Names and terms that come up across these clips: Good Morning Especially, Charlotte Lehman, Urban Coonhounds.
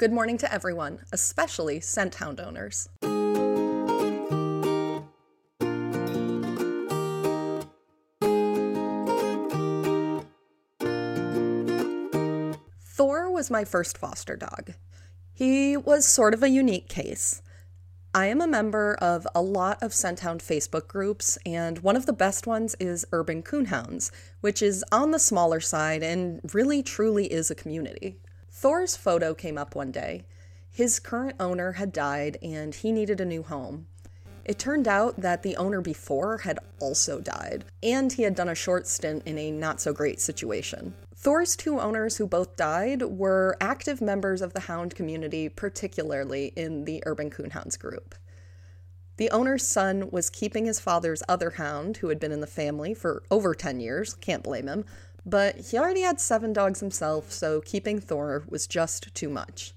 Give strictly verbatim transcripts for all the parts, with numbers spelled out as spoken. Good morning to everyone, especially scent hound owners. Thor was my first foster dog. He was sort of a unique case. I am a member of a lot of scent hound Facebook groups, and one of the best ones is Urban Coonhounds, which is on the smaller side and really truly is a community. Thor's photo came up one day. His current owner had died and he needed a new home. It turned out that the owner before had also died, and he had done a short stint in a not-so-great situation. Thor's two owners, who both died, were active members of the hound community, particularly in the Urban Coonhounds group. The owner's son was keeping his father's other hound, who had been in the family for over ten years, can't blame him, but he already had seven dogs himself, so keeping Thor was just too much.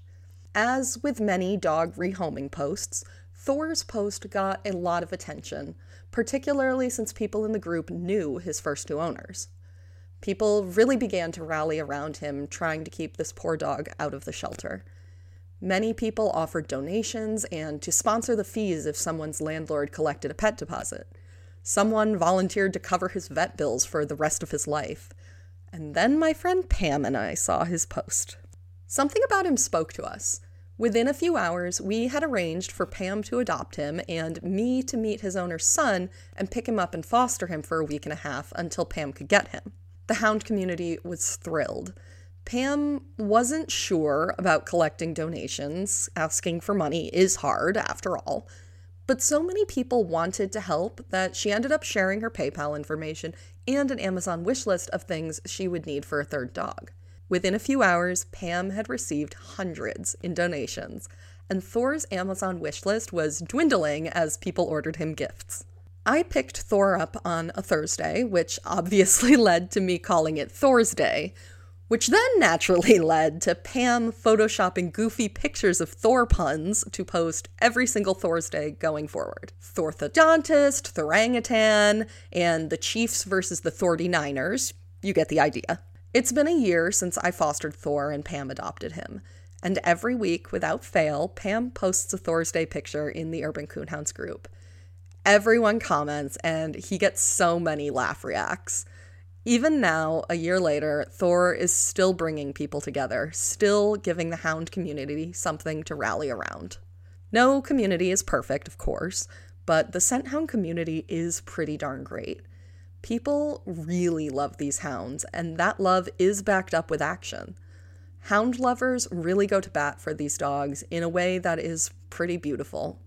As with many dog rehoming posts, Thor's post got a lot of attention, particularly since people in the group knew his first two owners. People really began to rally around him, trying to keep this poor dog out of the shelter. Many people offered donations and to sponsor the fees if someone's landlord collected a pet deposit. Someone volunteered to cover his vet bills for the rest of his life. And then my friend Pam and I saw his post. Something about him spoke to us. Within a few hours, we had arranged for Pam to adopt him and me to meet his owner's son and pick him up and foster him for a week and a half until Pam could get him. The hound community was thrilled. Pam wasn't sure about collecting donations. Asking for money is hard, after all. But so many people wanted to help that she ended up sharing her PayPal information and an Amazon wish list of things she would need for a third dog. Within a few hours, Pam had received hundreds in donations, and Thor's Amazon wish list was dwindling as people ordered him gifts. I picked Thor up on a Thursday, which obviously led to me calling it Thor's Day, which then naturally led to Pam photoshopping goofy pictures of Thor puns to post every single Thursday going forward. Thorthodontist, Thorangutan, and the Chiefs versus the Thorty-Niners. You get the idea. It's been a year since I fostered Thor and Pam adopted him, and every week, without fail, Pam posts a Thor's Day picture in the Urban Coonhounds group. Everyone comments, and he gets so many laugh reacts. Even now, a year later, Thor is still bringing people together, still giving the hound community something to rally around. No community is perfect, of course, but the scent hound community is pretty darn great. People really love these hounds, and that love is backed up with action. Hound lovers really go to bat for these dogs in a way that is pretty beautiful.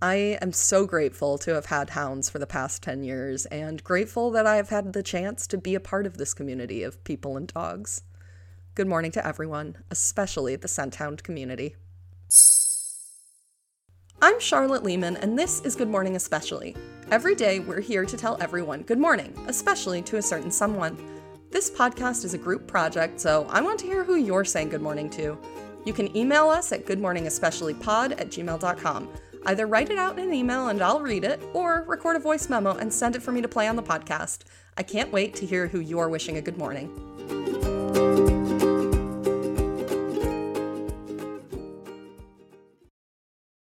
I am so grateful to have had hounds for the past ten years, and grateful that I have had the chance to be a part of this community of people and dogs. Good morning to everyone, especially the scent hound community. I'm Charlotte Lehman, and this is Good Morning Especially. Every day, we're here to tell everyone good morning, especially to a certain someone. This podcast is a group project, so I want to hear who you're saying good morning to. You can email us at good morning especially pod at gmail dot com. Either write it out in an email and I'll read it, or record a voice memo and send it for me to play on the podcast. I can't wait to hear who you're wishing a good morning.